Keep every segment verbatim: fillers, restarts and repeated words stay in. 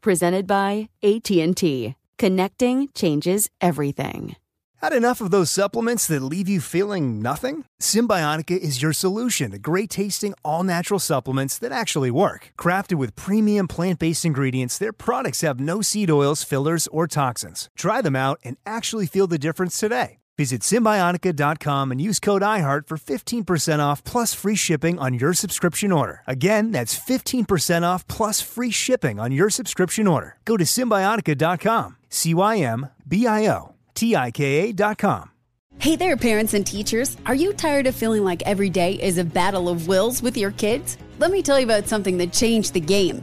Presented by A T and T. Connecting changes everything. Had enough of those supplements that leave you feeling nothing? Symbiotica is your solution to great-tasting, all-natural supplements that actually work. Crafted with premium plant-based ingredients, their products have no seed oils, fillers, or toxins. Try them out and actually feel the difference today. Visit Symbiotica dot com and use code iHeart for fifteen percent off plus free shipping on your subscription order. Again, that's fifteen percent off plus free shipping on your subscription order. Go to Symbiotica dot com, C Y M B I O T I K A dot com. Hey there, parents and teachers. Are you tired of feeling like every day is a battle of wills with your kids? Let me tell you about something that changed the game.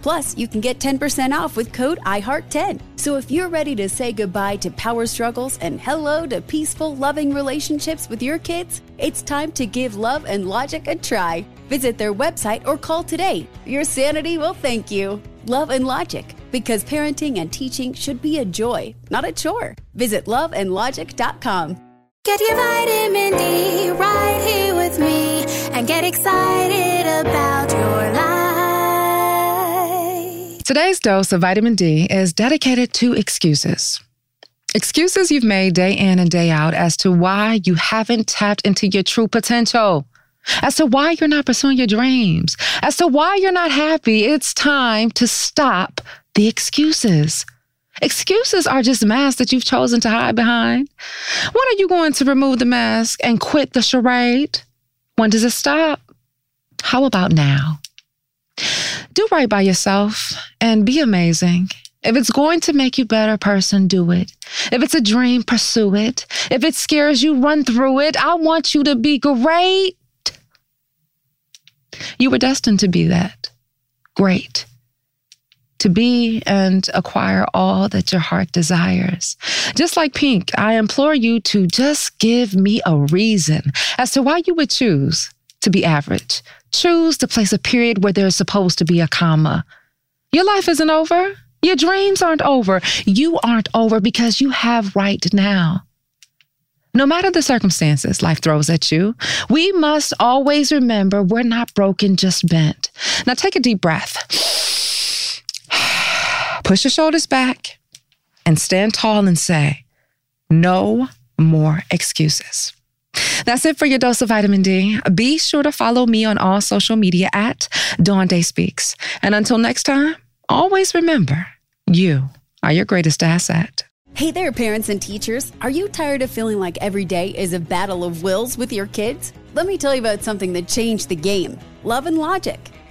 Plus, you can get ten percent off with code I Heart ten. So if you're ready to say goodbye to power struggles and hello to peaceful, loving relationships with your kids, it's time to give Love and Logic a try. Visit their website or call today. Your sanity will thank you. Love and Logic, because parenting and teaching should be a joy, not a chore. Visit love and logic dot com. Get your vitamin D right here with me and get excited about your life. Today's dose of vitamin D is dedicated to excuses. Excuses you've made day in and day out as to why you haven't tapped into your true potential, as to why you're not pursuing your dreams, as to why you're not happy. It's time to stop the excuses. Excuses are just masks that you've chosen to hide behind. When are you going to remove the mask and quit the charade? When does it stop? How about now? Do right by yourself and be amazing. If it's going to make you a better person, do it. If it's a dream, pursue it. If it scares you, run through it. I want you to be great. You were destined to be that. Great. To be and acquire all that your heart desires. Just like Pink, I implore you to just give me a reason as to why you would choose to be average. Choose to place a period where there's supposed to be a comma. Your life isn't over. Your dreams aren't over. You aren't over because you have right now. No matter the circumstances life throws at you, we must always remember we're not broken, just bent. Now take a deep breath. Push your shoulders back and stand tall and say, no more excuses. That's it for your dose of vitamin D. Be sure to follow me on all social media at Dawn Day Speaks. And until next time, always remember, you are your greatest asset. Hey there, parents and teachers. Are you tired of feeling like every day is a battle of wills with your kids? Let me tell you about something that changed the game. Love and Logic.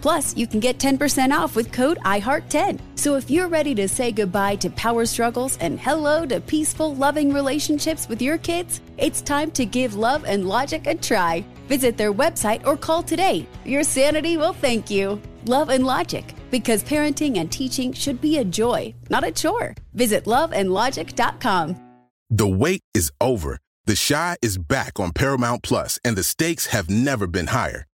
Plus, you can get ten percent off with code I heart ten. So if you're ready to say goodbye to power struggles and hello to peaceful, loving relationships with your kids, it's time to give Love and Logic a try. Visit their website or call today. Your sanity will thank you. Love and Logic, because parenting and teaching should be a joy, not a chore. Visit love and logic dot com. The wait is over. The Chi is back on Paramount+, and the stakes have never been higher.